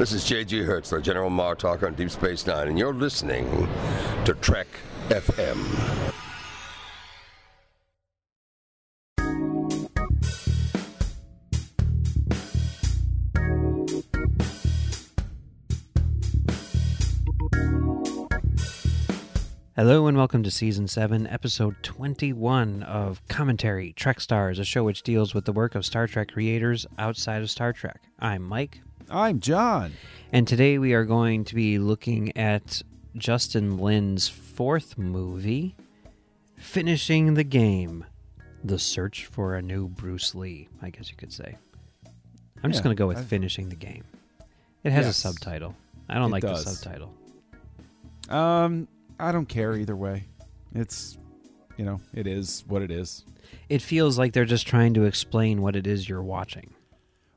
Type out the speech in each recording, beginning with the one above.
This is J.G. Hertzler, General Mar Talker on Deep Space Nine, and you're listening to Trek FM. Hello and welcome to Season 7, Episode 21 of Commentary, Trek Stars, a show which deals with the work of Star Trek creators outside of Star Trek. I'm Mike. I'm John. And today we are going to be looking at Justin Lin's fourth movie, Finishing the Game, The Search for a New Bruce Lee, I guess you could say. I'm just going to go with Finishing the Game. It has a subtitle. I don't like the subtitle. I don't care either way. It's, you know, it is what it is. It feels like they're just trying to explain what it is you're watching.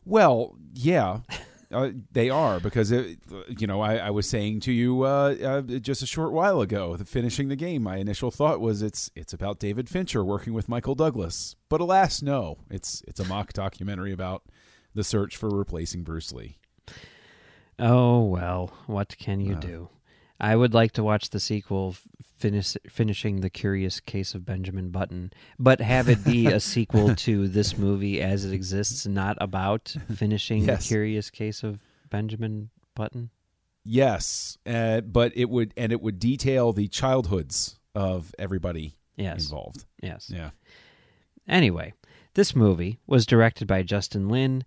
Well, yeah, they are, because, I was saying to you just a short while ago, Finishing the Game, my initial thought was it's about David Fincher working with Michael Douglas. But alas, no, it's a mock documentary about the search for replacing Bruce Lee. Oh, well, what can you do? I would like to watch the sequel, Finishing the Curious Case of Benjamin Button, but have it be a sequel to this movie as it exists, not about finishing the Curious Case of Benjamin Button. Yes, but it would detail the childhoods of everybody involved. Yes. Yeah. Anyway, this movie was directed by Justin Lin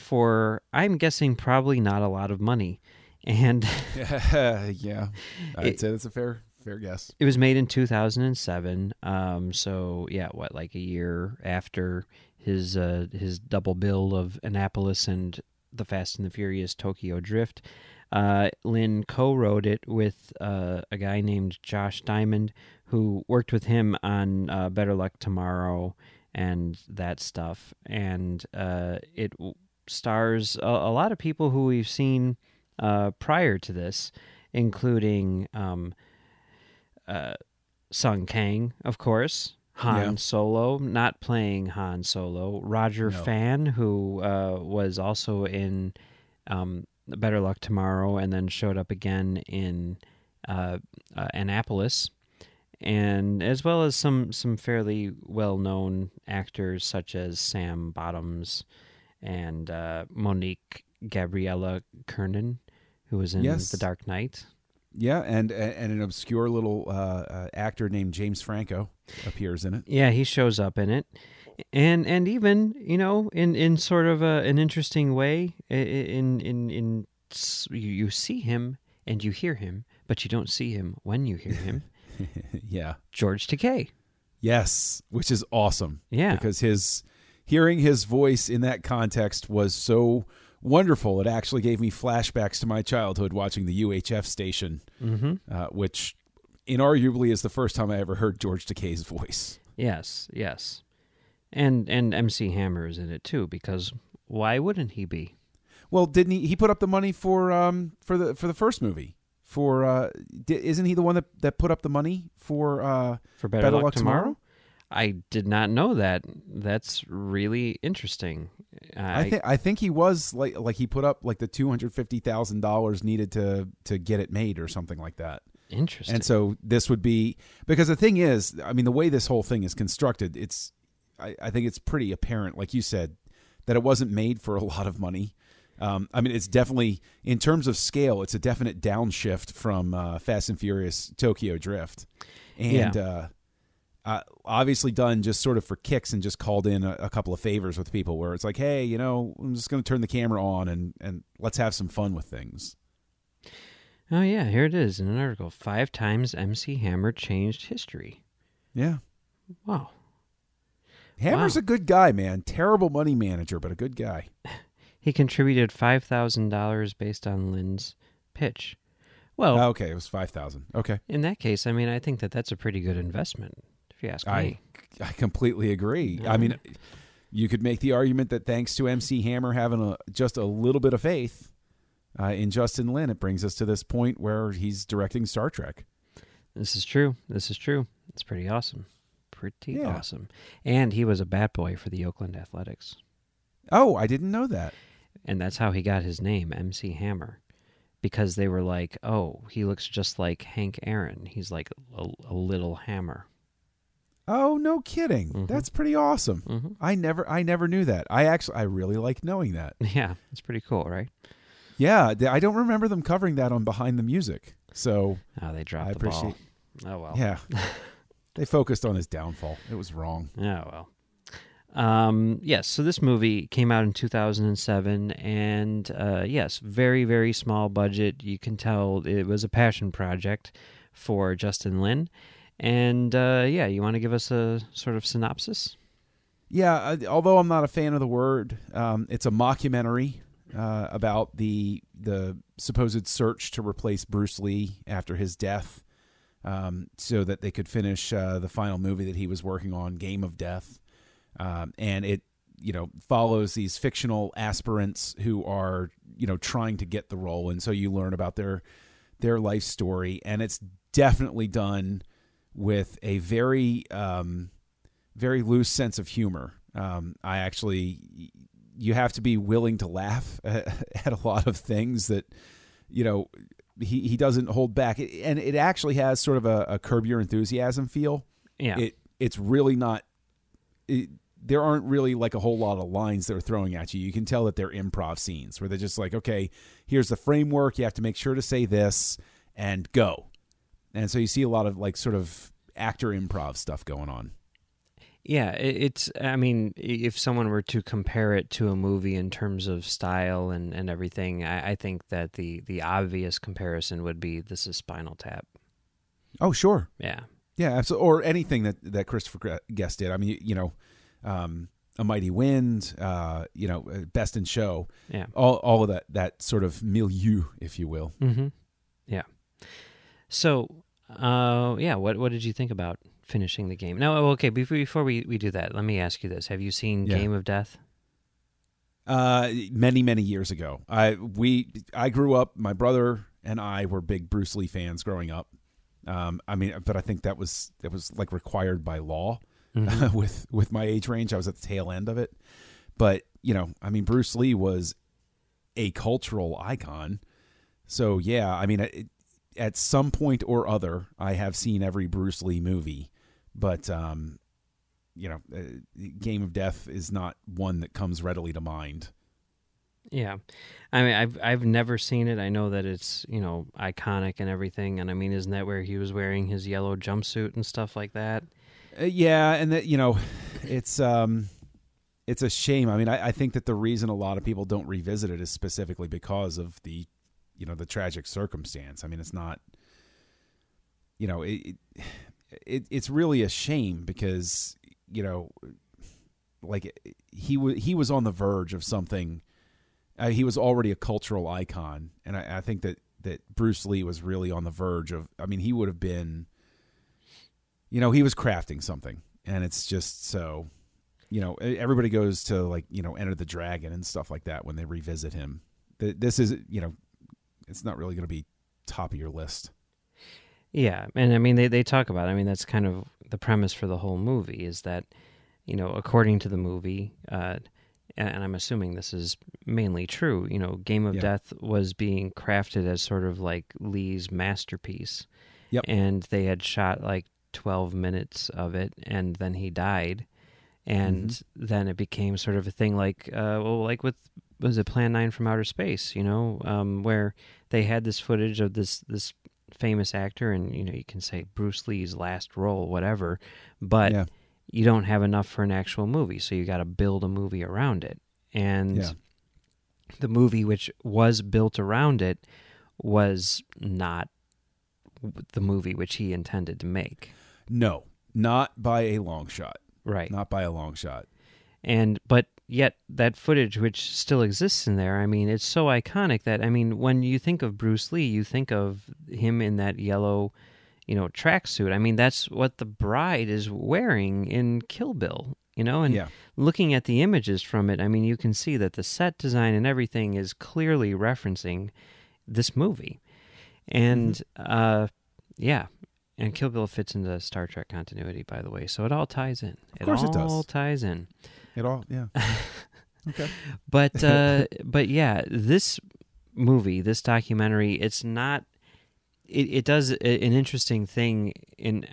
for, I'm guessing, probably not a lot of money. And I'd say that's a fair guess. It was made in 2007, like a year after his double bill of Annapolis and the Fast and the Furious Tokyo Drift. Lin co-wrote it with a guy named Josh Diamond, who worked with him on Better Luck Tomorrow and that stuff. And it stars a lot of people who we've seen prior to this, including Sung Kang, of course, Han Solo, not playing Han Solo, Roger Fan, who was also in Better Luck Tomorrow and then showed up again in Annapolis, and as well as some fairly well-known actors such as Sam Bottoms and Monique Gabriella Kernan, who was in The Dark Knight. Yeah, and an obscure little actor named James Franco appears in it. Yeah, he shows up in it. And even, in sort of an interesting way, in you see him and you hear him, but you don't see him when you hear him. Yeah. George Takei. Yes, which is awesome. Yeah. Because hearing his voice in that context was so wonderful. It actually gave me flashbacks to my childhood watching the UHF station, which inarguably is the first time I ever heard George Takei's voice. Yes, yes. And MC Hammer is in it too, because why wouldn't he be? Well, didn't he put up the money for the first movie? For isn't he the one that put up the money for Better Luck Tomorrow? I did not know that. That's really interesting. I think he was like he put up like the $250,000 needed to get it made or something like that. Interesting. And so this would be, because the thing is, I mean, the way this whole thing is constructed, I think it's pretty apparent, like you said, that it wasn't made for a lot of money. I mean, it's definitely, in terms of scale, it's a definite downshift from Fast and Furious Tokyo Drift. And obviously done just sort of for kicks and just called in a couple of favors with people where it's like, hey, I'm just going to turn the camera on and let's have some fun with things. Oh, yeah, here it is in an article. 5 times MC Hammer changed history. Yeah. Wow. Hammer's a good guy, man. Terrible money manager, but a good guy. He contributed $5,000 based on Lin's pitch. Well, okay, it was $5,000. Okay. In that case, I mean, I think that's a pretty good investment. If you ask me. I completely agree. I mean, you could make the argument that thanks to MC Hammer having just a little bit of faith in Justin Lin, it brings us to this point where he's directing Star Trek. This is true. It's pretty awesome. And he was a bat boy for the Oakland Athletics. Oh, I didn't know that. And that's how he got his name, MC Hammer, because they were like, oh, he looks just like Hank Aaron. He's like a little hammer. Oh, no kidding. Mm-hmm. That's pretty awesome. Mm-hmm. I never knew that. I really like knowing that. Yeah, it's pretty cool, right? Yeah, I don't remember them covering that on Behind the Music. So they dropped the ball. Oh, well. Yeah. They focused on his downfall. It was wrong. Oh, well. Yes, so this movie came out in 2007, and yes, very, very small budget. You can tell it was a passion project for Justin Lin. And yeah, you want to give us a sort of synopsis? Yeah, although I'm not a fan of the word, it's a mockumentary about the supposed search to replace Bruce Lee after his death, so that they could finish the final movie that he was working on, Game of Death. And it, follows these fictional aspirants who are, trying to get the role. And so you learn about their life story. And it's definitely done with a very, very loose sense of humor. You have to be willing to laugh at a lot of things that, he doesn't hold back. And it actually has sort of a Curb Your Enthusiasm feel. Yeah. It's really not, there aren't really like a whole lot of lines they're throwing at you. You can tell that they're improv scenes where they're just like, okay, here's the framework. You have to make sure to say this and go. And so you see a lot of like sort of actor improv stuff going on. Yeah, if someone were to compare it to a movie in terms of style and everything, I think that the obvious comparison would be This Is Spinal Tap. Oh, sure. Yeah. Yeah, absolutely. Or anything that Christopher Guest did. I mean, A Mighty Wind, Best in Show. Yeah. All of that sort of milieu, if you will. Mm-hmm. Yeah. So, what did you think about Finishing the Game? Now, okay, before we do that, let me ask you this. Have you seen Game of Death? Many, many years ago. I grew up, my brother and I were big Bruce Lee fans growing up. But I think that was like required by law. Mm-hmm. With my age range, I was at the tail end of it. But, Bruce Lee was a cultural icon. So, yeah, at some point or other, I have seen every Bruce Lee movie. But, Game of Death is not one that comes readily to mind. Yeah. I've never seen it. I know that it's, iconic and everything. And isn't that where he was wearing his yellow jumpsuit and stuff like that? Yeah. And that, it's a shame. I think that the reason a lot of people don't revisit it is specifically because of the, the tragic circumstance. It's not, it's really a shame because, like he was on the verge of something. He was already a cultural icon, and I think that Bruce Lee was really on the verge of. He would have been. He was crafting something, and it's just so. Everybody goes to like Enter the Dragon and stuff like that when they revisit him. This is it's not really going to be top of your list. Yeah, and they talk about it. That's kind of the premise for the whole movie is that, according to the movie. And I'm assuming this is mainly true, Game of Death was being crafted as sort of like Lee's masterpiece. Yep. And they had shot like 12 minutes of it, and then he died. And mm-hmm. then it became sort of a thing like, was it Plan 9 from Outer Space, where they had this footage of this famous actor, and, you can say Bruce Lee's last role, whatever, but... Yeah. You don't have enough for an actual movie, so you got to build a movie around it. And the movie which was built around it was not the movie which he intended to make. No, not by a long shot. Right. Not by a long shot. But yet that footage which still exists in there, it's so iconic that, when you think of Bruce Lee, you think of him in that yellow... tracksuit. That's what the bride is wearing in Kill Bill, and looking at the images from it, you can see that the set design and everything is clearly referencing this movie. And, mm-hmm. And Kill Bill fits into Star Trek continuity, by the way, so it all ties in. Of course it does. It all ties in. It all, yeah. Okay. But yeah, this movie, this documentary, it's not. It does an interesting thing.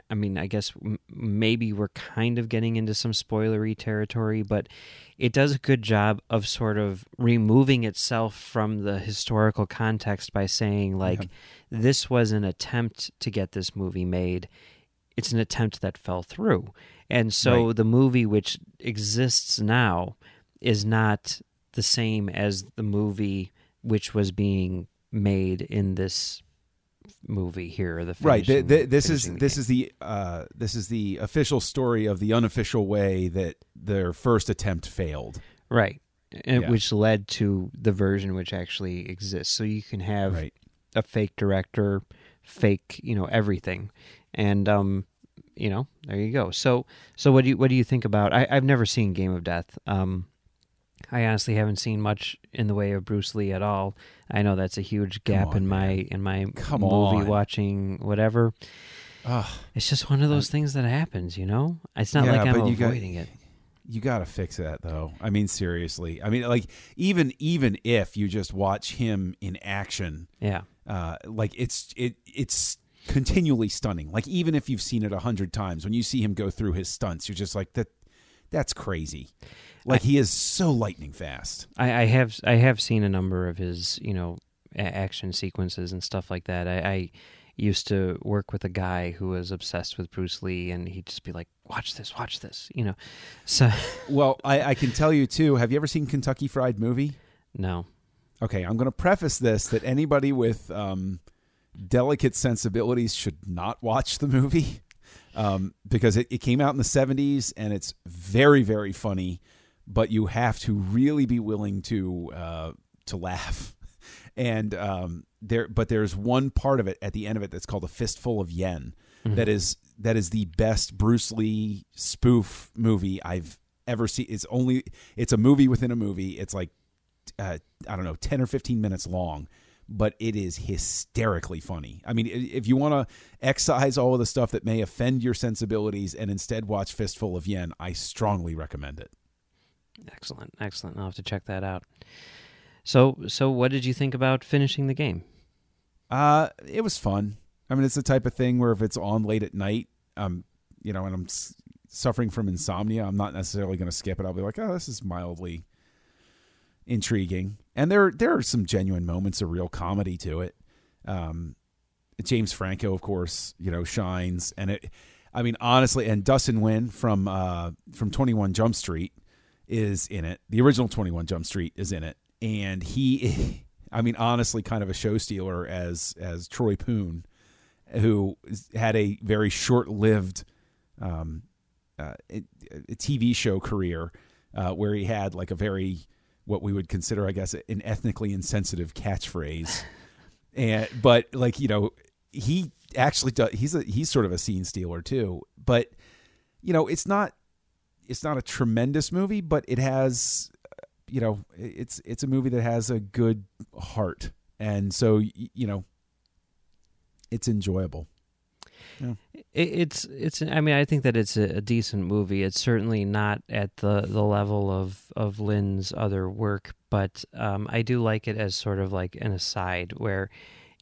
I guess maybe we're kind of getting into some spoilery territory, but it does a good job of sort of removing itself from the historical context by saying, like, this was an attempt to get this movie made. It's an attempt that fell through. And so the movie which exists now is not the same as the movie which was being made in this movie here, or the this is the official story of the unofficial way that their first attempt failed, right? And which led to the version which actually exists. So you can have a fake director, fake, you know, everything, and you know, there you go. So what do you think about? I've never seen Game of Death. I honestly haven't seen much in the way of Bruce Lee at all. I know that's a huge gap in my movie watching whatever. Ugh. It's just one of those things that happens, you know? It's not like I'm avoiding it. You got to fix that, though. I mean, seriously. I mean, like, even if you just watch him in action, like, it's continually stunning. Like, even if you've seen it 100 times, when you see him go through his stunts, you're just like, that's crazy. Like, he is so lightning fast. I have seen a number of his, you know, action sequences and stuff like that. I used to work with a guy who was obsessed with Bruce Lee, and he'd just be like, watch this, you know. So well, I can tell you, too, have you ever seen Kentucky Fried Movie? No. Okay, I'm going to preface this that anybody with delicate sensibilities should not watch the movie because it came out in the 70s, and it's very, very funny. But you have to really be willing to laugh, and there. But there's one part of it at the end of it that's called a Fistful of Yen. Mm-hmm. That is the best Bruce Lee spoof movie I've ever seen. It's a movie within a movie. It's like 10 or 15 minutes long, but it is hysterically funny. I mean, if you want to excise all of the stuff that may offend your sensibilities and instead watch Fistful of Yen, I strongly recommend it. Excellent. I'll have to check that out. So what did you think about Finishing the Game? It was fun. I mean, it's the type of thing where if it's on late at night, you know, and I'm suffering from insomnia, I'm not necessarily going to skip it. I'll be like, oh, this is mildly intriguing. And there are some genuine moments of real comedy to it. James Franco, of course, you know, shines. And honestly, Justin Lin from 21 Jump Street is in it. The original 21 Jump Street is in it, and he, I mean, honestly, kind of a show stealer as Troy Poon, who had a very short-lived a TV show career where he had like a very, what we would consider, I guess, an ethnically insensitive catchphrase, but like, you know, he actually does. He's sort of a scene stealer too, but you know, it's not a tremendous movie, but it has, you know, it's a movie that has a good heart. And so, you know, it's enjoyable. Yeah. I think that it's a decent movie. It's certainly not at the level of Lin's other work, but I do like it as sort of like an aside where,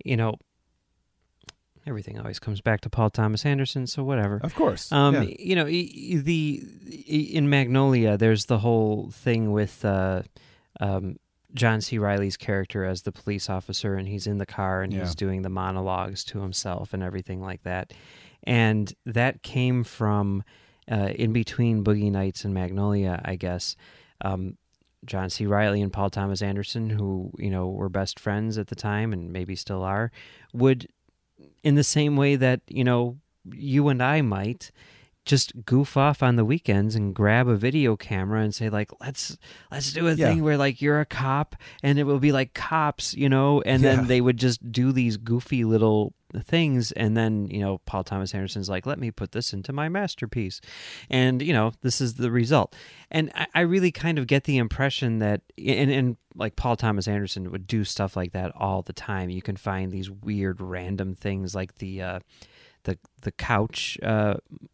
you know, everything always comes back to Paul Thomas Anderson, so whatever. Of course. You know, in Magnolia, there's the whole thing with John C. Reilly's character as the police officer, and he's in the car, and he's doing the monologues to himself and everything like that. And that came from, in between Boogie Nights and Magnolia, I guess, John C. Reilly and Paul Thomas Anderson, who, you know, were best friends at the time and maybe still are, would, in the same way that, you know, you and I might just goof off on the weekends and grab a video camera and say, like, let's do a thing where, like, you're a cop and it will be like Cops, you know, and then they would just do these goofy little things. And then, you know, Paul Thomas Anderson's like, let me put this into my masterpiece. And, you know, this is the result. And I really kind of get the impression that, and like Paul Thomas Anderson would do stuff like that all the time. You can find these weird random things like the couch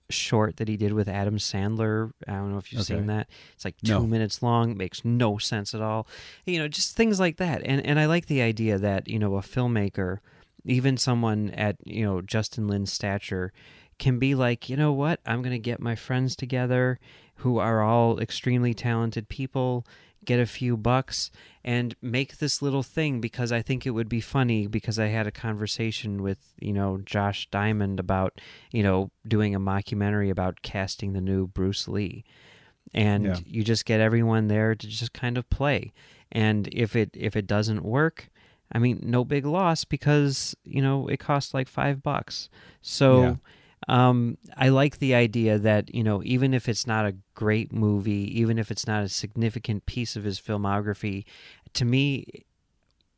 short that he did with Adam Sandler. I don't know if you've seen that. It's like 2 minutes long, makes no sense at all. You know, just things like that. And I like the idea that, you know, a filmmaker, even someone at, you know, Justin Lin's stature, can be like, you know what, I'm going to get my friends together who are all extremely talented people, get a few bucks, and make this little thing because I think it would be funny, because I had a conversation with, you know, Josh Diamond about, you know, doing a mockumentary about casting the new Bruce Lee. And you just get everyone there to just kind of play. And if it doesn't work, I mean, no big loss, because, you know, it costs like $5. So... yeah. I like the idea that, you know, even if it's not a great movie, even if it's not a significant piece of his filmography, to me,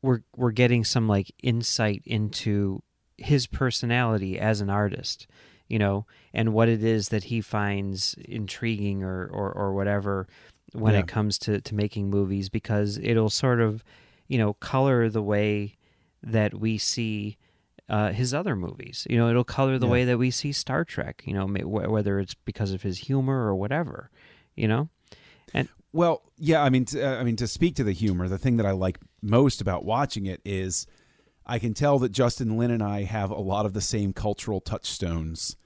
we're getting some like insight into his personality as an artist, you know, and what it is that he finds intriguing or whatever when it comes to making movies, because it'll sort of, you know, color the way that we see his other movies. You know, it'll color the way that we see Star Trek, you know, whether it's because of his humor or whatever, you know? And well, yeah, I mean, to speak to the humor, the thing that I like most about watching it is I can tell that Justin Lin and I have a lot of the same cultural touchstones,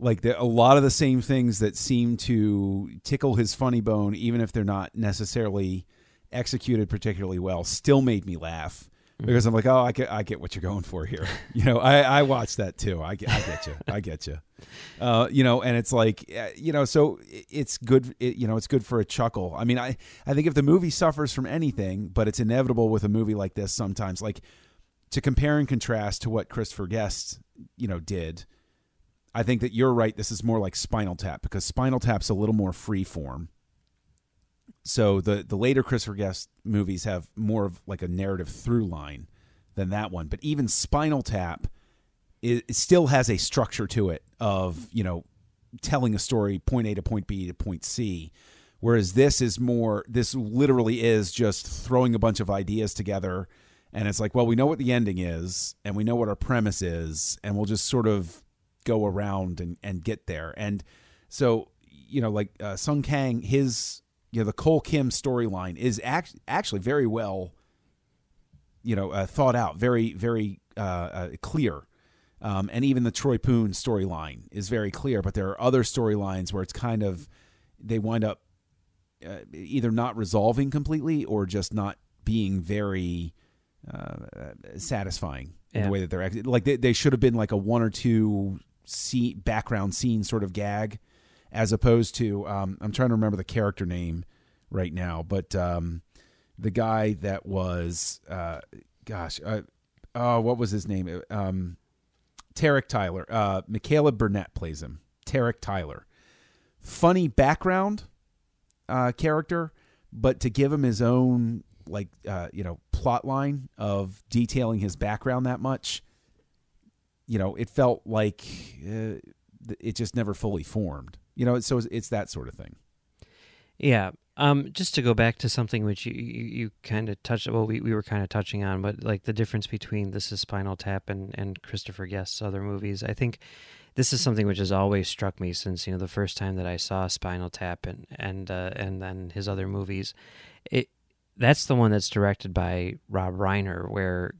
like a lot of the same things that seem to tickle his funny bone, even if they're not necessarily executed particularly well, still made me laugh. Because I'm like, oh, I get what you're going for here. You know, I watch that too. I get you. You know, and it's like, you know, so it's good. You know, it's good for a chuckle. I mean, I think if the movie suffers from anything, but it's inevitable with a movie like this sometimes, like to compare and contrast to what Christopher Guest, you know, did. I think that you're right. This is more like Spinal Tap, because Spinal Tap's a little more free form. So the later Christopher Guest movies have more of like a narrative through line than that one. But even Spinal Tap, it still has a structure to it of, you know, telling a story point A to point B to point C. Whereas this literally is just throwing a bunch of ideas together. And it's like, well, we know what the ending is and we know what our premise is, and we'll just sort of go around and get there. And so, you know, like Sung Kang, you know, the Cole Kim storyline is actually very well, you know, thought out, very, very clear. And even the Troy Poon storyline is very clear. But there are other storylines where it's kind of, they wind up either not resolving completely or just not being very satisfying in the way that they're acting. Like they should have been like a one or two background scene sort of gag. As opposed to, I'm trying to remember the character name right now, but the guy that was, what was his name? Tarek Tyler. Michaela Burnett plays him. Tarek Tyler. Funny background character, but to give him his own, like, you know, plot line of detailing his background that much, you know, it felt like it just never fully formed. You know, so it's that sort of thing. Yeah. Just to go back to something which you kind of touched, well, we were kind of touching on, but like the difference between This Is Spinal Tap and Christopher Guest's other movies. I think this is something which has always struck me since, you know, the first time that I saw Spinal Tap and then his other movies. That's the one that's directed by Rob Reiner, where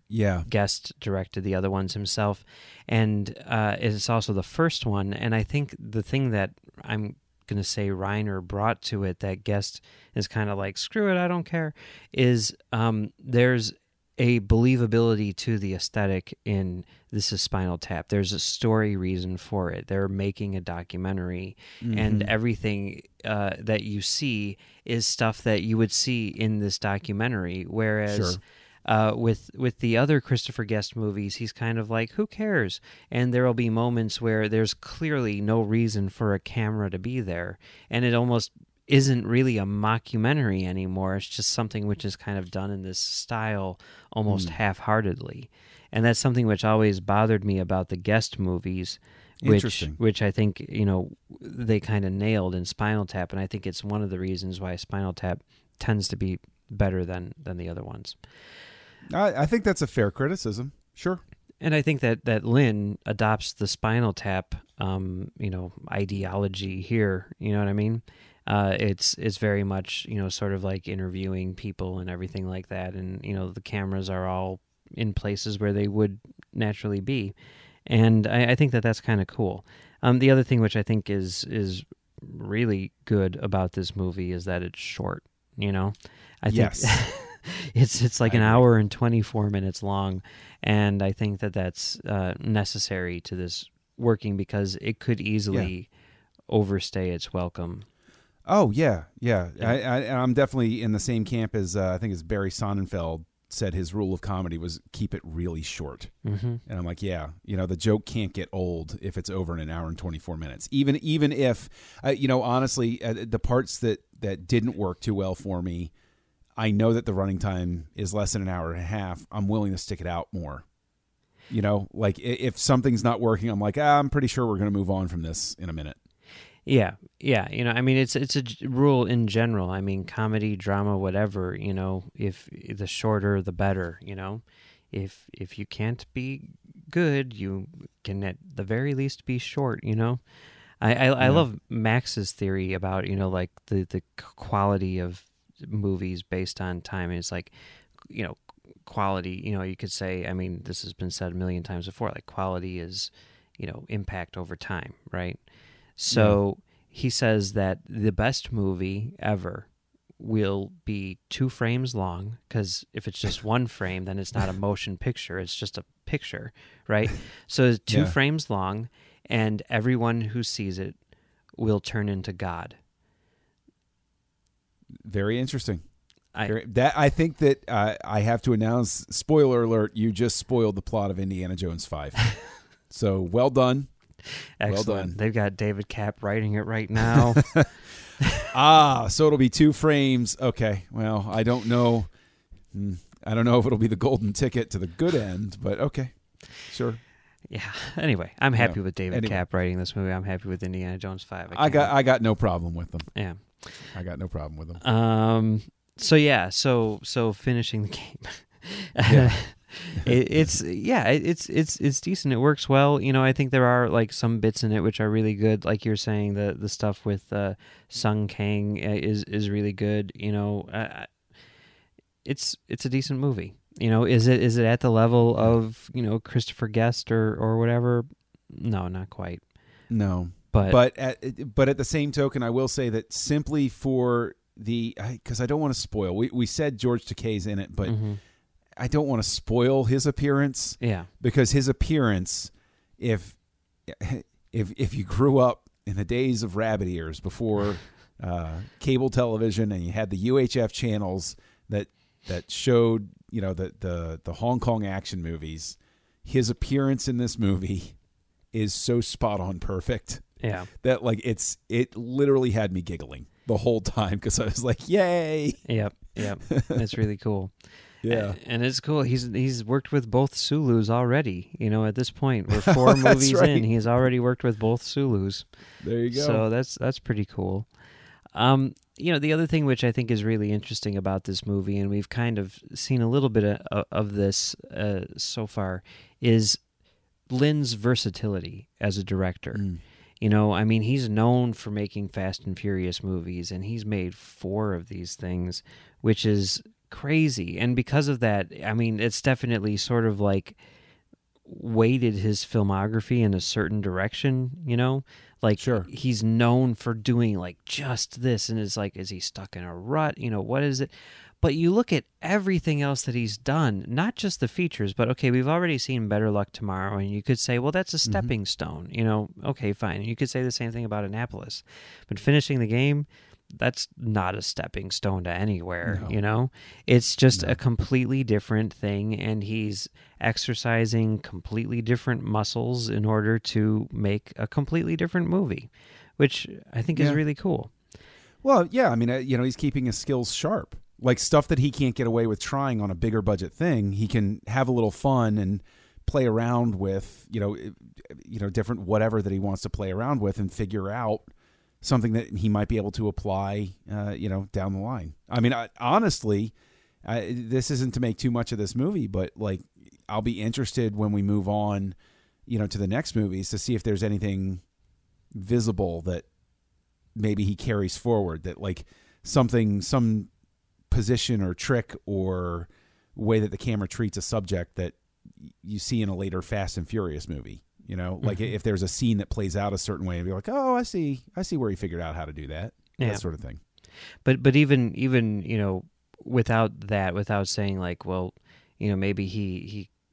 Guest directed the other ones himself. And it's also the first one. And I think the thing that I'm going to say Reiner brought to it that Guest is kind of like, screw it, I don't care, is there's a believability to the aesthetic in This Is Spinal Tap. There's a story reason for it. They're making a documentary, and everything that you see is stuff that you would see in this documentary. Whereas with the other Christopher Guest movies, he's kind of like, who cares? And there will be moments where there's clearly no reason for a camera to be there, and it almost isn't really a mockumentary anymore. It's just something which is kind of done in this style almost half-heartedly. And that's something which always bothered me about the Guest movies, which I think, you know, they kind of nailed in Spinal Tap. And I think it's one of the reasons why Spinal Tap tends to be better than the other ones. I think that's a fair criticism. Sure. And I think that Lin adopts the Spinal Tap, ideology here. You know what I mean? It's very much, sort of like interviewing people and everything like that. And, the cameras are all in places where they would naturally be. And I think that's kind of cool. The other thing which I think is really good about this movie is that it's short, I think it's like an hour and 24 minutes long. And I think that's necessary to this working, because it could easily overstay its welcome. Oh, yeah, yeah. I'm definitely in the same camp as I think it's Barry Sonnenfeld said his rule of comedy was keep it really short. Mm-hmm. And I'm like, the joke can't get old if it's over in an hour and 24 minutes. Even if, honestly, the parts that didn't work too well for me, I know that the running time is less than an hour and a half. I'm willing to stick it out more. Like if something's not working, I'm like, I'm pretty sure we're going to move on from this in a minute. Yeah. Yeah. It's a rule in general. Comedy, drama, whatever, if the shorter, the better, if you can't be good, you can at the very least be short, I love Max's theory about, like the quality of movies based on time. And it's like, quality, you could say, this has been said a million times before, like quality is, impact over time. Right. So he says that the best movie ever will be 2 frames long, because if it's just 1 frame, then it's not a motion picture. It's just a picture, right? So it's 2 frames long, and everyone who sees it will turn into God. Very interesting. I think that I have to announce, spoiler alert, you just spoiled the plot of Indiana Jones 5. So well done. Excellent. Well done. They've got David Kapp writing it right now. So it'll be 2 frames. Okay. Well, I don't know. I don't know if it'll be the golden ticket to the good end, but okay. Sure. Yeah. Anyway, I'm happy with David Kapp writing this movie. I'm happy with Indiana Jones 5. I got no problem with them. Yeah. I got no problem with them. So finishing the game. Yeah. It's decent. It works well. I think there are like some bits in it which are really good. Like you're saying, the stuff with Sung Kang is really good. It's a decent movie. Is it at the level of Christopher Guest or whatever? No, not quite. No, but at the same token, I will say that simply for because I don't want to spoil. We said George Takei's in it, but. Mm-hmm. I don't want to spoil his appearance. Yeah. Because his appearance, if you grew up in the days of rabbit ears before cable television and you had the UHF channels that showed, the Hong Kong action movies, his appearance in this movie is so spot on perfect. Yeah. That it literally had me giggling the whole time because I was like, yay. Yep. That's really cool. Yeah, and it's cool. He's worked with both Sulus already. At this point, we're 4 movies in. He's already worked with both Sulus. There you go. So that's pretty cool. The other thing which I think is really interesting about this movie, and we've kind of seen a little bit of this so far, is Lin's versatility as a director. Mm. He's known for making Fast and Furious movies, and he's made 4 of these things, which is crazy. And because of that, it's definitely sort of like weighted his filmography in a certain direction, sure. He's known for doing like just this, and it's like, is he stuck in a rut? What is it? But you look at everything else that he's done, not just the features, but okay, we've already seen Better Luck Tomorrow, and you could say, well, that's a stepping stone, okay, fine. And you could say the same thing about Annapolis, but Finishing the Game, that's not a stepping stone to anywhere, It's just a completely different thing, and he's exercising completely different muscles in order to make a completely different movie, which I think is really cool. Well, yeah, he's keeping his skills sharp. Like stuff that he can't get away with trying on a bigger budget thing, he can have a little fun and play around with, different whatever that he wants to play around with and figure out something that he might be able to apply, down the line. Honestly, this isn't to make too much of this movie, but like I'll be interested when we move on, you know, to the next movies to see if there's anything visible that maybe he carries forward, that like something, some position or trick or way that the camera treats a subject that you see in a later Fast and Furious movie, you know, like if there's a scene that plays out a certain way and be like, oh, I see where he figured out how to do that, that sort of thing. But even, you know, without that, without saying like, well, you know, maybe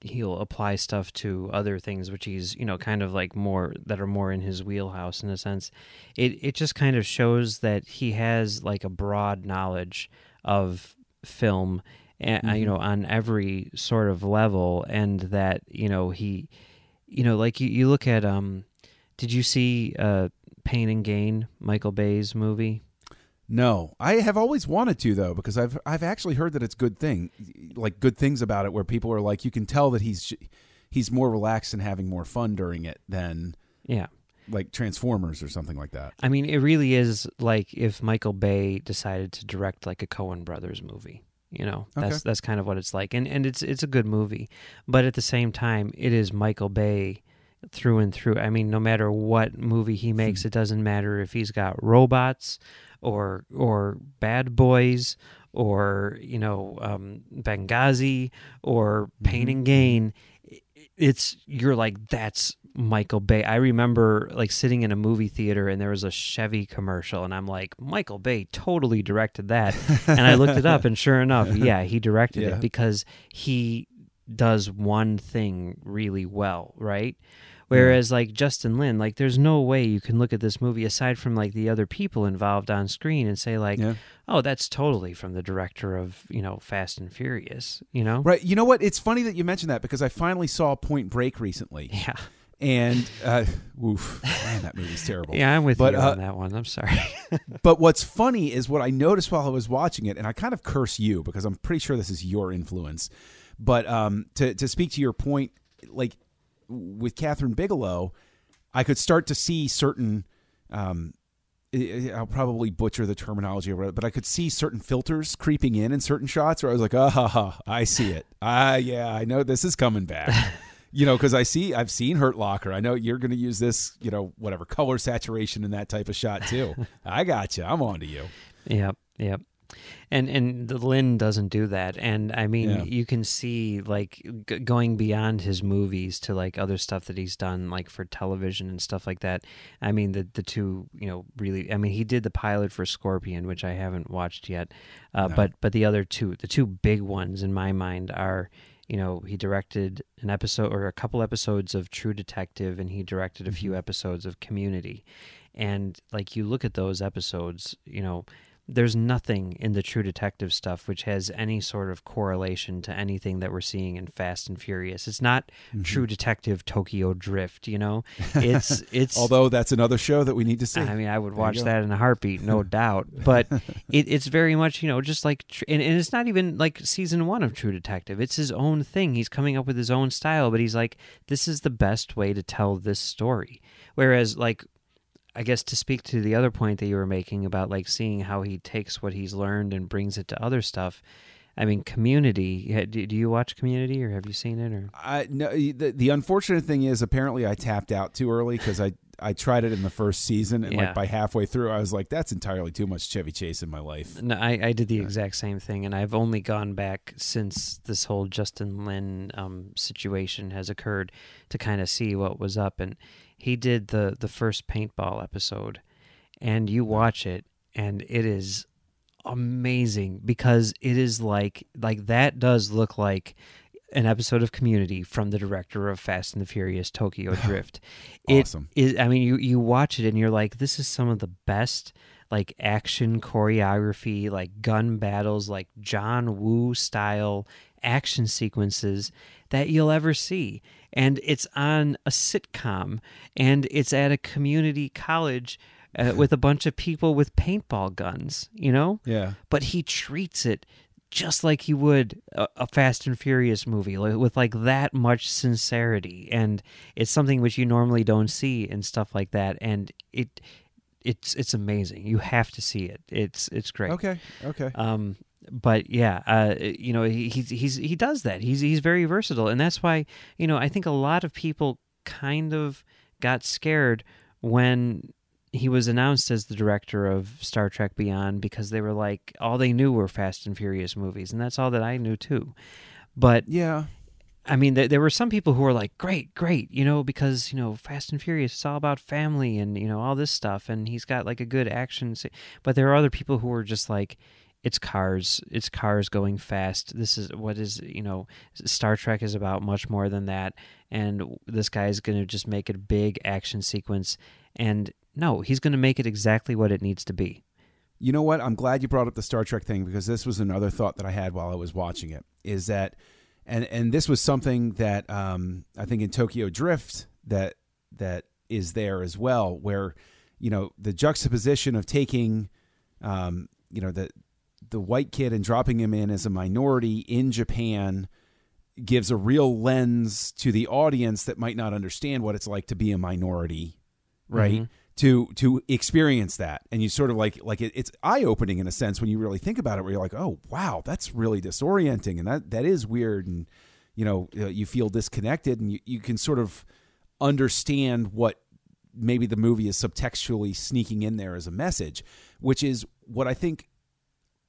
he'll apply stuff to other things, which he's, you know, kind of like more that are more in his wheelhouse in a sense. It just kind of shows that he has like a broad knowledge of film, you know, on every sort of level, and that, you know, he, you know, like you look at, did you see Pain and Gain, Michael Bay's movie? No, I have always wanted to though, because I've actually heard that it's good things about it, where people are like, you can tell that he's more relaxed and having more fun during it than like Transformers or something like that. I mean, it really is like if Michael Bay decided to direct like a Coen Brothers movie, you know, that's kind of what it's like. And it's a good movie, but at the same time, it is Michael Bay through and through. I mean, no matter what movie he makes, it doesn't matter if he's got robots or Bad Boys, or, you know, Benghazi, or Pain and Gain. You're like, that's Michael Bay. I remember like sitting in a movie theater and there was a Chevy commercial and I'm like, Michael Bay totally directed that. And I looked it up and sure enough, he directed it, because he does one thing really well, right? Whereas like Justin Lin, like there's no way you can look at this movie aside from like the other people involved on screen and say like, oh, that's totally from the director of, you know, Fast and Furious, you know? Right. You know what? It's funny that you mentioned that, because I finally saw Point Break recently. Yeah. And, oof, man, that movie's terrible. Yeah, I'm with you on that one. I'm sorry. But what's funny is what I noticed while I was watching it, and I kind of curse you because I'm pretty sure this is your influence, but to speak to your point, like, with Catherine Bigelow, I could start to see certain, I'll probably butcher the terminology, but I could see certain filters creeping in certain shots where I was like, I see it. I know this is coming back, you know, because I've seen Hurt Locker. I know you're going to use this, you know, whatever color saturation in that type of shot too. I got you. I'm on to you. Yep. And Lin doesn't do that. And I mean, you can see like going beyond his movies to like other stuff that he's done, like for television and stuff like that. I mean, the two, you know, really, I mean, he did the pilot for Scorpion, which I haven't watched yet. But the other two, the two big ones in my mind are, you know, he directed an episode or a couple episodes of True Detective, and he directed a few episodes of Community. And like, you look at those episodes, you know, there's nothing in the True Detective stuff which has any sort of correlation to anything that we're seeing in Fast and Furious. It's not True Detective Tokyo Drift, you know? It's although that's another show that we need to see. I mean, I would watch that in a heartbeat, no doubt. But it's very much, you know, just like... And it's not even like season one of True Detective. It's his own thing. He's coming up with his own style, but he's like, this is the best way to tell this story. Whereas, like... I guess to speak to the other point that you were making about like seeing how he takes what he's learned and brings it to other stuff. I mean, Community. Do you watch Community, or have you seen it? Or no. The unfortunate thing is, apparently I tapped out too early, because I tried it in the first season, and like by halfway through, I was like, that's entirely too much Chevy Chase in my life. No, I did the exact same thing, and I've only gone back since this whole Justin Lin situation has occurred to kind of see what was up. And he did the first paintball episode, and you watch it, and it is amazing, because it is like that does look like an episode of Community from the director of Fast and the Furious Tokyo Drift. Awesome. It is, I mean, you watch it and you're like, this is some of the best like action choreography, like gun battles, like John Woo style action sequences that you'll ever see. And it's on a sitcom, and it's at a community college with a bunch of people with paintball guns, you know? Yeah. But he treats it just like he would a Fast and Furious movie, with like that much sincerity. And it's something which you normally don't see in stuff like that. And it's amazing. You have to see it. It's great. Okay. But yeah, you know, he does that. He's very versatile, and that's why, you know, I think a lot of people kind of got scared when he was announced as the director of Star Trek Beyond, because they were like, all they knew were Fast and Furious movies, and that's all that I knew too. But yeah, I mean, there were some people who were like, great, you know, because, you know, Fast and Furious is all about family and, you know, all this stuff, and he's got like a good action. But there are other people who were just like, it's cars going fast. This is what is, you know, Star Trek is about much more than that. And this guy is going to just make it a big action sequence. And no, he's going to make it exactly what it needs to be. You know what? I'm glad you brought up the Star Trek thing, because this was another thought that I had while I was watching it, is that, and this was something that I think in Tokyo Drift that is there as well, where, you know, the juxtaposition of taking, you know, the white kid and dropping him in as a minority in Japan gives a real lens to the audience that might not understand what it's like to be a minority, right? Mm-hmm. To experience that. And you sort of like it's eye-opening in a sense when you really think about it, where you're like, oh, wow, that's really disorienting. And that is weird. And, you know, you feel disconnected, and you can sort of understand what maybe the movie is subtextually sneaking in there as a message, which is what I think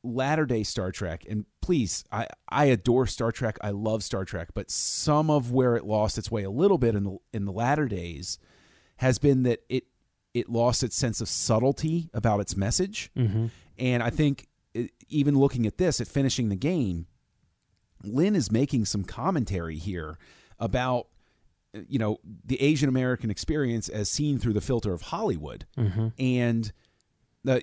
latter-day Star Trek, and please, I adore Star Trek. I love Star Trek. But some of where it lost its way a little bit in the latter days has been that it lost its sense of subtlety about its message. Mm-hmm. And I think even looking at this, at Finishing the Game, Lin is making some commentary here about, you know, the Asian American experience as seen through the filter of Hollywood. Mm-hmm. And,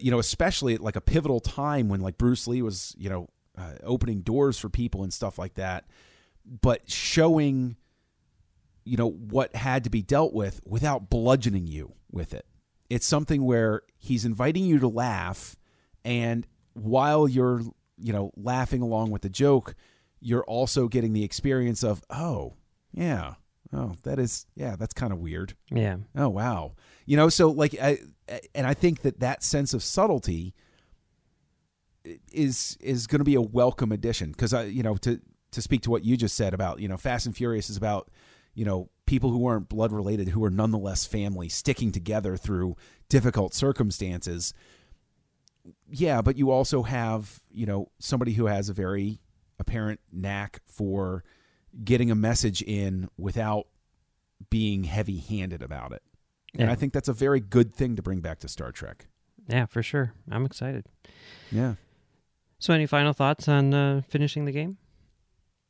you know, especially at like a pivotal time when like Bruce Lee was, you know, opening doors for people and stuff like that, but showing, you know, what had to be dealt with without bludgeoning you with it. It's something where he's inviting you to laugh, and while you're, you know, laughing along with the joke, you're also getting the experience of, oh, yeah, oh, that is, yeah, that's kind of weird. Yeah. Oh, wow. You know, so like, I think that sense of subtlety is going to be a welcome addition, because I, you know, to speak to what you just said about, you know, Fast and Furious is about, you know, people who aren't blood related, who are nonetheless family, sticking together through difficult circumstances. Yeah, but you also have, you know, somebody who has a very apparent knack for getting a message in without being heavy handed about it. Yeah. And I think that's a very good thing to bring back to Star Trek. Yeah, for sure. I'm excited. Yeah. So any final thoughts on Finishing the Game?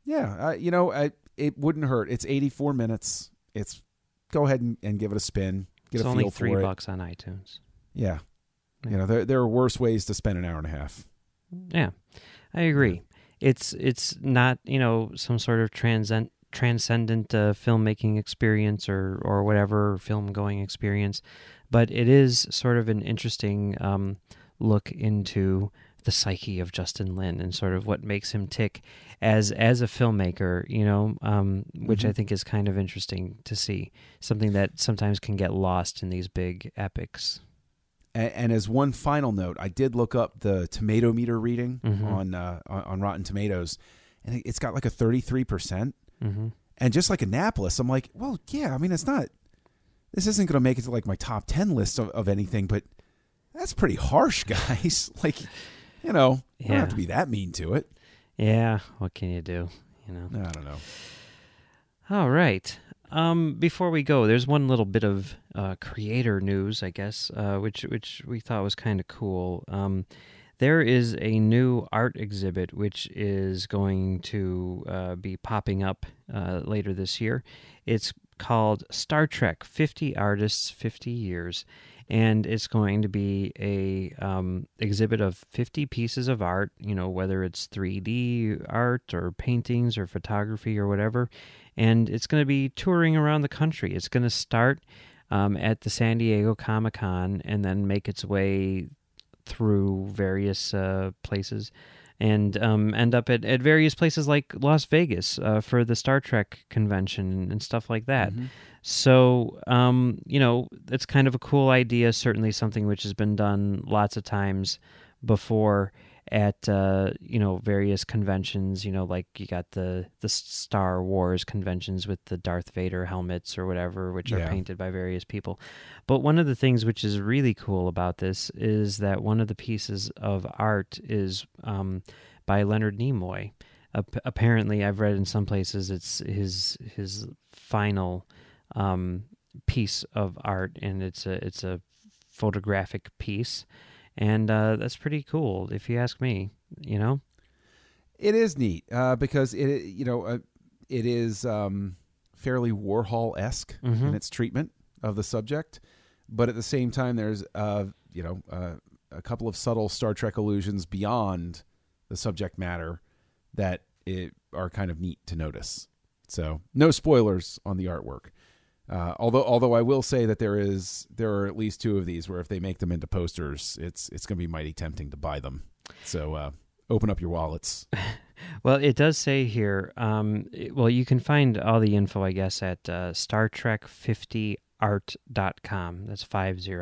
Yeah, you know, it wouldn't hurt. It's 84 minutes. It's go ahead and give it a spin. Get it's a only feel $3 for it. $3 on iTunes. Yeah. You know, there are worse ways to spend an hour and a half. Yeah, I agree. It's not, you know, some sort of transcendent filmmaking experience or whatever film going experience, but it is sort of an interesting look into the psyche of Justin Lin and sort of what makes him tick as a filmmaker, you know, which mm-hmm. I think is kind of interesting to see, something that sometimes can get lost in these big epics. And as one final note, I did look up the tomato meter reading mm-hmm. on Rotten Tomatoes, and it's got like a 33%. Mm-hmm. And just like Annapolis, I'm like, well, yeah, I mean, this isn't going to make it to like my top 10 list of anything, but that's pretty harsh, guys. Like, you know, you don't have to be that mean to it. Yeah, what can you do? You know, I don't know. All right. Before we go, there's one little bit of creator news, I guess, which we thought was kind of cool. There is a new art exhibit which is going to be popping up later this year. It's called Star Trek 50 Artists, 50 Years. And it's going to be a exhibit of 50 pieces of art, you know, whether it's 3D art or paintings or photography or whatever. And it's going to be touring around the country. It's going to start at the San Diego Comic-Con and then make its way through various places and end up at various places like Las Vegas for the Star Trek convention and stuff like that. Mm-hmm. So, you know, it's kind of a cool idea, certainly something which has been done lots of times before, at various conventions, like you got the Star Wars conventions with the Darth Vader helmets or whatever, which are painted by various people. But one of the things which is really cool about this is that one of the pieces of art is by Leonard Nimoy. Apparently, I've read in some places it's his final piece of art, and it's a photographic piece. And that's pretty cool, if you ask me, It is neat because it is fairly Warhol-esque in its treatment of the subject. But at the same time, there's, a couple of subtle Star Trek allusions beyond the subject matter that are kind of neat to notice. So no spoilers on the artwork. Although I will say that there are at least two of these where if they make them into posters, it's going to be mighty tempting to buy them. So open up your wallets. Well, it does say here. You can find all the info, I guess, at Star Trek 50art.com. That's 50.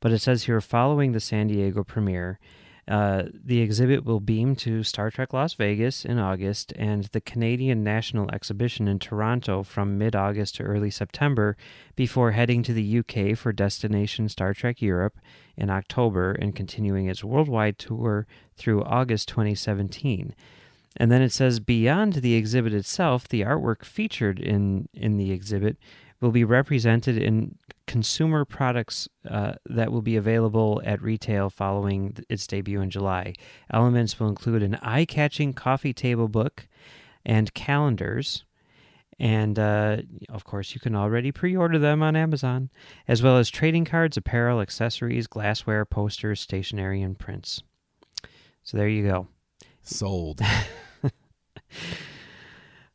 But it says here, following the San Diego premiere, the exhibit will beam to Star Trek Las Vegas in August and the Canadian National Exhibition in Toronto from mid-August to early September before heading to the UK for Destination Star Trek Europe in October and continuing its worldwide tour through August 2017. And then it says, beyond the exhibit itself, the artwork featured in the exhibit will be represented in consumer products that will be available at retail following its debut in July. Elements will include an eye-catching coffee table book and calendars. And, of course, you can already pre-order them on Amazon, as well as trading cards, apparel, accessories, glassware, posters, stationery, and prints. So there you go. Sold.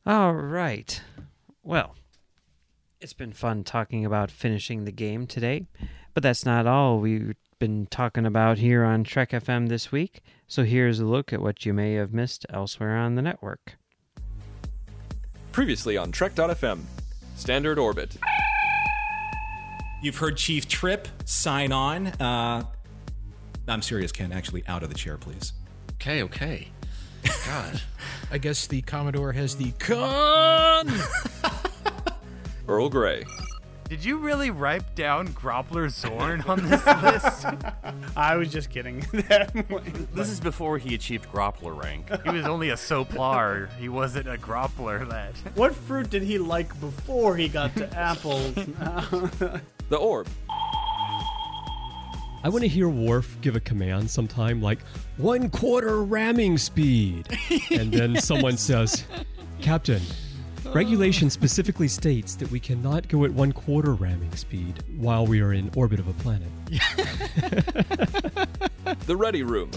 All right. Well, it's been fun talking about Finishing the Game today, but that's not all we've been talking about here on Trek FM this week, so here's a look at what you may have missed elsewhere on the network. Previously on Trek.fm, Standard Orbit. You've heard Chief Trip sign on. I'm serious, Ken. Actually, out of the chair, please. Okay. God. I guess the Commodore has the con! Earl Grey. Did you really write down Groppler Zorn on this list? I was just kidding. This is before he achieved Groppler rank. He was only a Soplar. He wasn't a Groppler lad. What fruit did he like before he got to apples? The Orb. I want to hear Worf give a command sometime, like, 1/4 ramming speed. And then someone says, Captain, regulation specifically states that we cannot go at 1/4 ramming speed while we are in orbit of a planet. The Ready Room.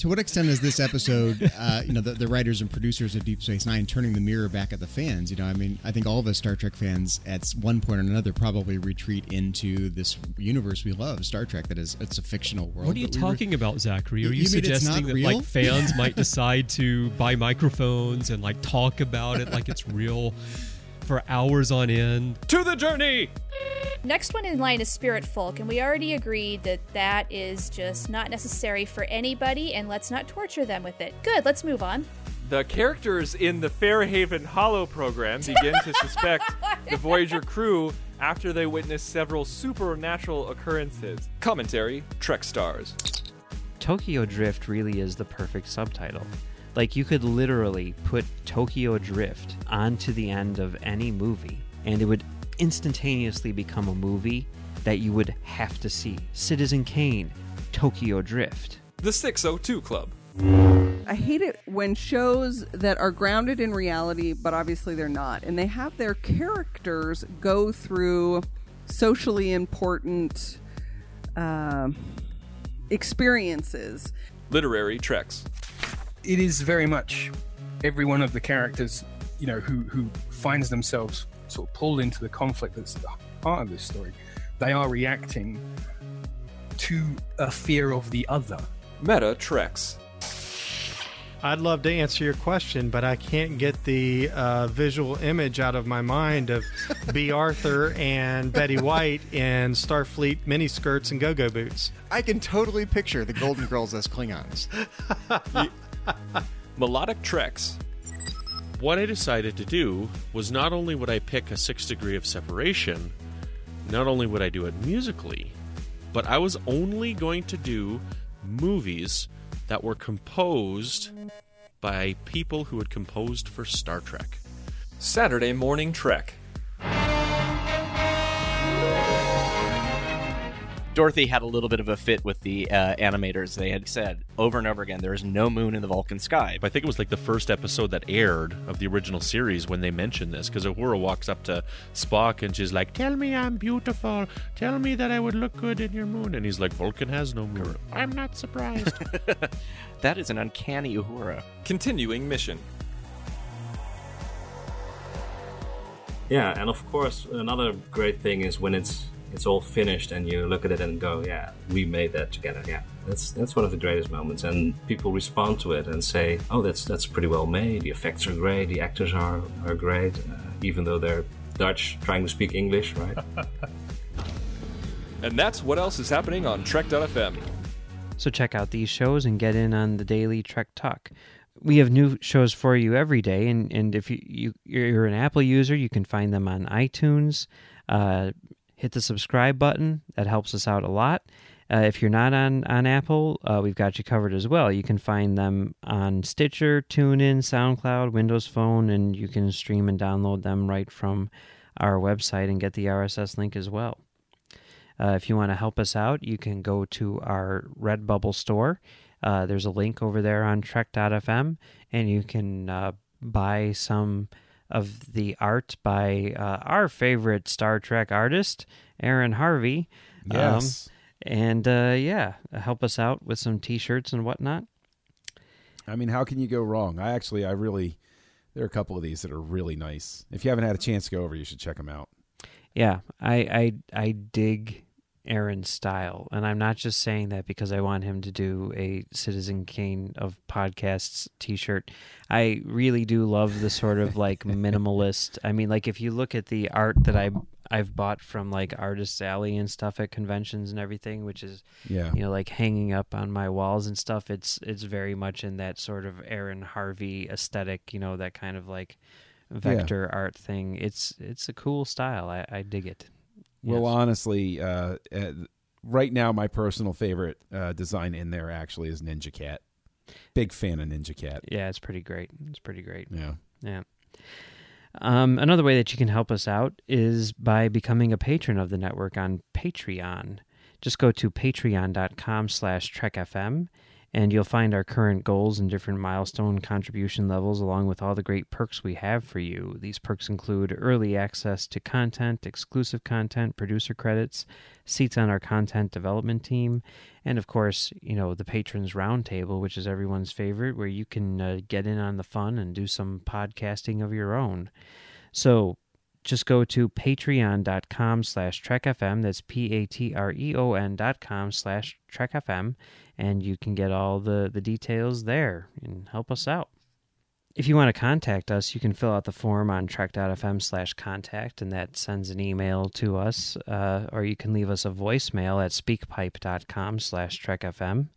To what extent is this episode, the writers and producers of Deep Space Nine turning the mirror back at the fans? I think all of us Star Trek fans at one point or another probably retreat into this universe we love, Star Trek. That is, it's a fictional world. What are you talking about, Zachary? Are you suggesting that real? Like fans might decide to buy microphones and like talk about it like it's real for hours on end? To the journey! Next one in line is Spirit Folk, and we already agreed that is just not necessary for anybody, and let's not torture them with it. Good, let's move on. The characters in the Fairhaven Hollow program begin to suspect the Voyager crew after they witness several supernatural occurrences. Commentary, Trek Stars. Tokyo Drift really is the perfect subtitle. Like, you could literally put Tokyo Drift onto the end of any movie, and it would instantaneously become a movie that you would have to see. Citizen Kane, Tokyo Drift. The 602 Club. I hate it when shows that are grounded in reality, but obviously they're not, and they have their characters go through socially important experiences. Literary Treks. It is very much every one of the characters, who finds themselves sort of pulled into the conflict that's at the heart of this story. They are reacting to a fear of the other. Meta Treks. I'd love to answer your question, but I can't get the visual image out of my mind of B. Arthur and Betty White in Starfleet miniskirts and go-go boots. I can totally picture the Golden Girls as Klingons. Melodic Treks. What I decided to do was not only would I pick a Sixth Degree of Separation, not only would I do it musically, but I was only going to do movies that were composed by people who had composed for Star Trek. Saturday Morning Trek. Dorothy had a little bit of a fit with the animators. They had said over and over again, there is no moon in the Vulcan sky. I think it was like the first episode that aired of the original series when they mentioned this, because Uhura walks up to Spock and she's like, tell me I'm beautiful. Tell me that I would look good in your moon. And he's like, Vulcan has no moon. I'm not surprised. That is an uncanny Uhura. Continuing mission. Yeah, and of course, another great thing is when it's all finished and you look at it and go, yeah, we made that together. Yeah, that's one of the greatest moments, and people respond to it and say, oh, that's pretty well made, the effects are great, the actors are great, even though they're Dutch trying to speak English, right? And that's what else is happening on Trek.fm. So check out these shows and get in on the daily Trek Talk. We have new shows for you every day, and if you're an Apple user, you can find them on iTunes. Hit the subscribe button. That helps us out a lot. If you're not on Apple, we've got you covered as well. You can find them on Stitcher, TuneIn, SoundCloud, Windows Phone, and you can stream and download them right from our website and get the RSS link as well. If you want to help us out, you can go to our Redbubble store. There's a link over there on Trek.fm, and you can buy some of the art by our favorite Star Trek artist, Aaron Harvey. Yes. And help us out with some T-shirts and whatnot. I mean, how can you go wrong? I really, there are a couple of these that are really nice. If you haven't had a chance to go over, you should check them out. Yeah, I dig Aaron's style. And I'm not just saying that because I want him to do a Citizen Kane of podcasts T-shirt. I really do love the sort of like minimalist. I mean, like if you look at the art that I've bought from like Artist's Alley and stuff at conventions and everything, which is, like hanging up on my walls and stuff. It's very much in that sort of Aaron Harvey aesthetic, that kind of like vector art thing. It's a cool style. I dig it. Well, yes. Honestly, right now my personal favorite design in there actually is Ninja Cat. Big fan of Ninja Cat. Yeah, it's pretty great. Yeah. Another way that you can help us out is by becoming a patron of the network on Patreon. Just go to patreon.com/TrekFM, and you'll find our current goals and different milestone contribution levels, along with all the great perks we have for you. These perks include early access to content, exclusive content, producer credits, seats on our content development team, and of course, the Patrons Roundtable, which is everyone's favorite, where you can get in on the fun and do some podcasting of your own. So just go to patreon.com/TrekFM. That's patreon.com/TrekFM. And you can get all the details there and help us out. If you want to contact us, you can fill out the form on trek.fm/contact, and that sends an email to us, or you can leave us a voicemail at speakpipe.com/trekfm.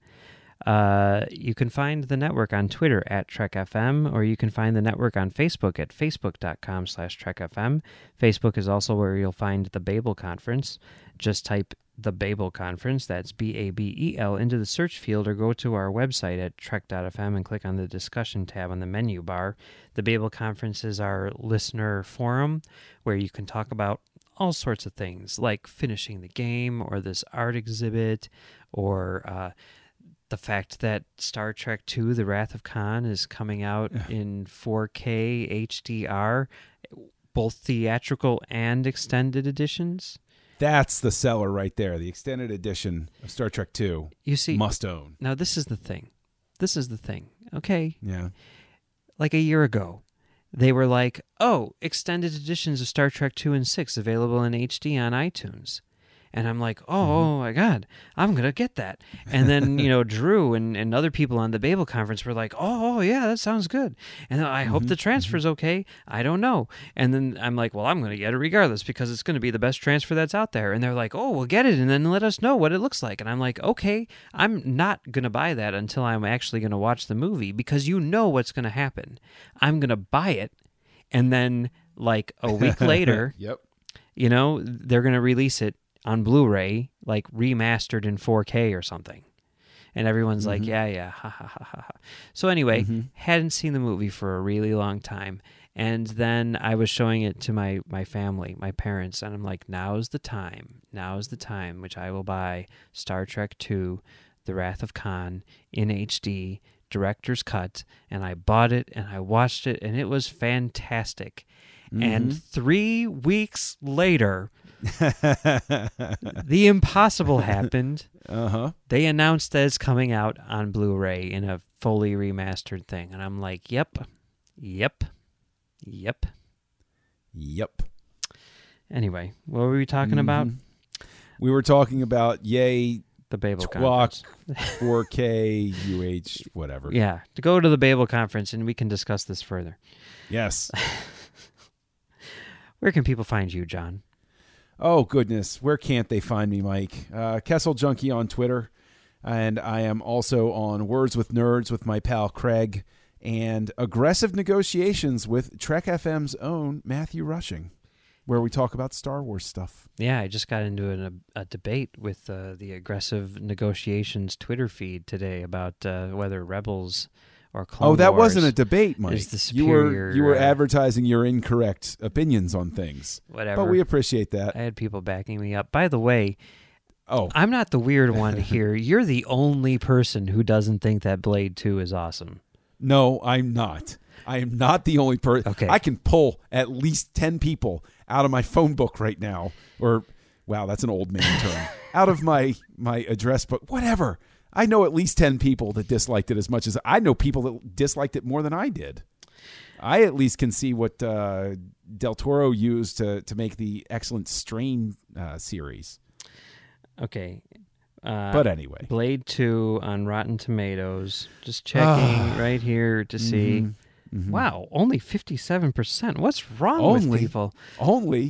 You can find the network on Twitter at TrekFM, or you can find the network on Facebook at facebook.com/TrekFM. Facebook is also where you'll find the Babel Conference. Just type the Babel Conference, that's Babel, into the search field, or go to our website at trek.fm and click on the discussion tab on the menu bar. The Babel Conference is our listener forum where you can talk about all sorts of things like finishing the game, or this art exhibit, or the fact that Star Trek II, The Wrath of Khan, is coming out in 4K HDR, both theatrical and extended editions. That's the seller right there, the extended edition of Star Trek II. You see, must own. Now, this is the thing. Okay? Yeah. Like a year ago, they were like, oh, extended editions of Star Trek II and 6 available in HD on iTunes. And I'm like, oh my God, I'm going to get that. And then, you know, Drew and other people on the Babel conference were like, oh yeah, that sounds good. And I hope the transfer's okay. I don't know. And then I'm like, well, I'm going to get it regardless because it's going to be the best transfer that's out there. And they're like, oh, we'll get it and then let us know what it looks like. And I'm like, okay, I'm not going to buy that until I'm actually going to watch the movie because you know what's going to happen. I'm going to buy it. And then like a week later, you know, they're going to release it on Blu-ray, like remastered in 4K or something. And everyone's like, yeah, ha, ha, ha, ha. So anyway, hadn't seen the movie for a really long time. And then I was showing it to my family, my parents, and I'm like, now's the time, which I will buy Star Trek II, The Wrath of Khan in HD, director's cut. And I bought it and I watched it and it was fantastic. And 3 weeks later, the impossible happened. They announced that it's coming out on Blu-ray in a fully remastered thing. And I'm like, yep. Anyway, what were we talking about? We were talking about, the Babel Conference. 4K, UH, whatever. Yeah, to go to the Babel Conference and we can discuss this further. Yes. Where can people find you, John? Oh, goodness. Where can't they find me, Mike? Kessel Junkie on Twitter. And I am also on Words with Nerds with my pal Craig and Aggressive Negotiations with Trek FM's own Matthew Rushing, where we talk about Star Wars stuff. Yeah, I just got into a debate with the Aggressive Negotiations Twitter feed today about whether Rebels... or Clone Wars wasn't a debate, Mike. You were advertising your incorrect opinions on things. Whatever. But we appreciate that. I had people backing me up. By the way, I'm not the weird one here. You're the only person who doesn't think that Blade 2 is awesome. No, I'm not. I am not the only person. Okay. I can pull at least 10 people out of my phone book right now. Or, wow, that's an old man term. Out of my address book. Whatever. I know at least 10 people that disliked it as much as I know people that disliked it more than I did. I at least can see what Del Toro used to make the excellent Strain series. Okay. But anyway. Blade 2 on Rotten Tomatoes. Just checking right here to see. Wow, only 57%. What's wrong with people?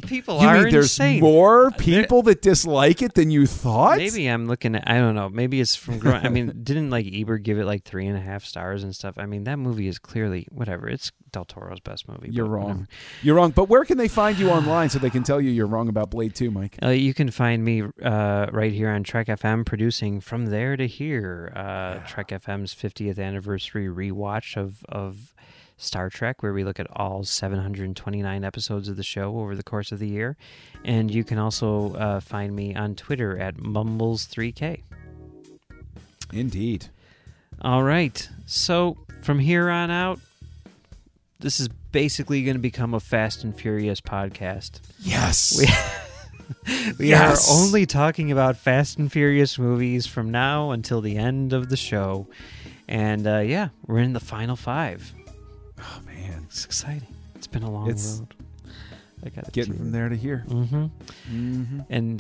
People are insane. There's more people that dislike it than you thought? Maybe I'm looking at, I don't know, maybe it's from growing, I mean, didn't like Ebert give it like 3.5 stars and stuff? I mean, that movie is clearly, whatever, it's Del Toro's best movie. You're wrong. Whatever. You're wrong, but where can they find you online so they can tell you you're wrong about Blade 2, Mike? You can find me right here on Trek FM producing From There to Here, Trek FM's 50th anniversary rewatch of Star Trek, where we look at all 729 episodes of the show over the course of the year. And you can also find me on Twitter at Mumbles3K. Indeed. All right. So from here on out, this is basically going to become a Fast and Furious podcast. Yes. We are only talking about Fast and Furious movies from now until the end of the show. And we're in the final 5. Oh, man. It's exciting. It's been a long road. I got getting from there to here. And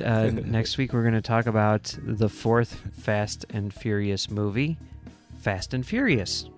next week, we're going to talk about the 4th Fast and Furious movie, Fast and Furious.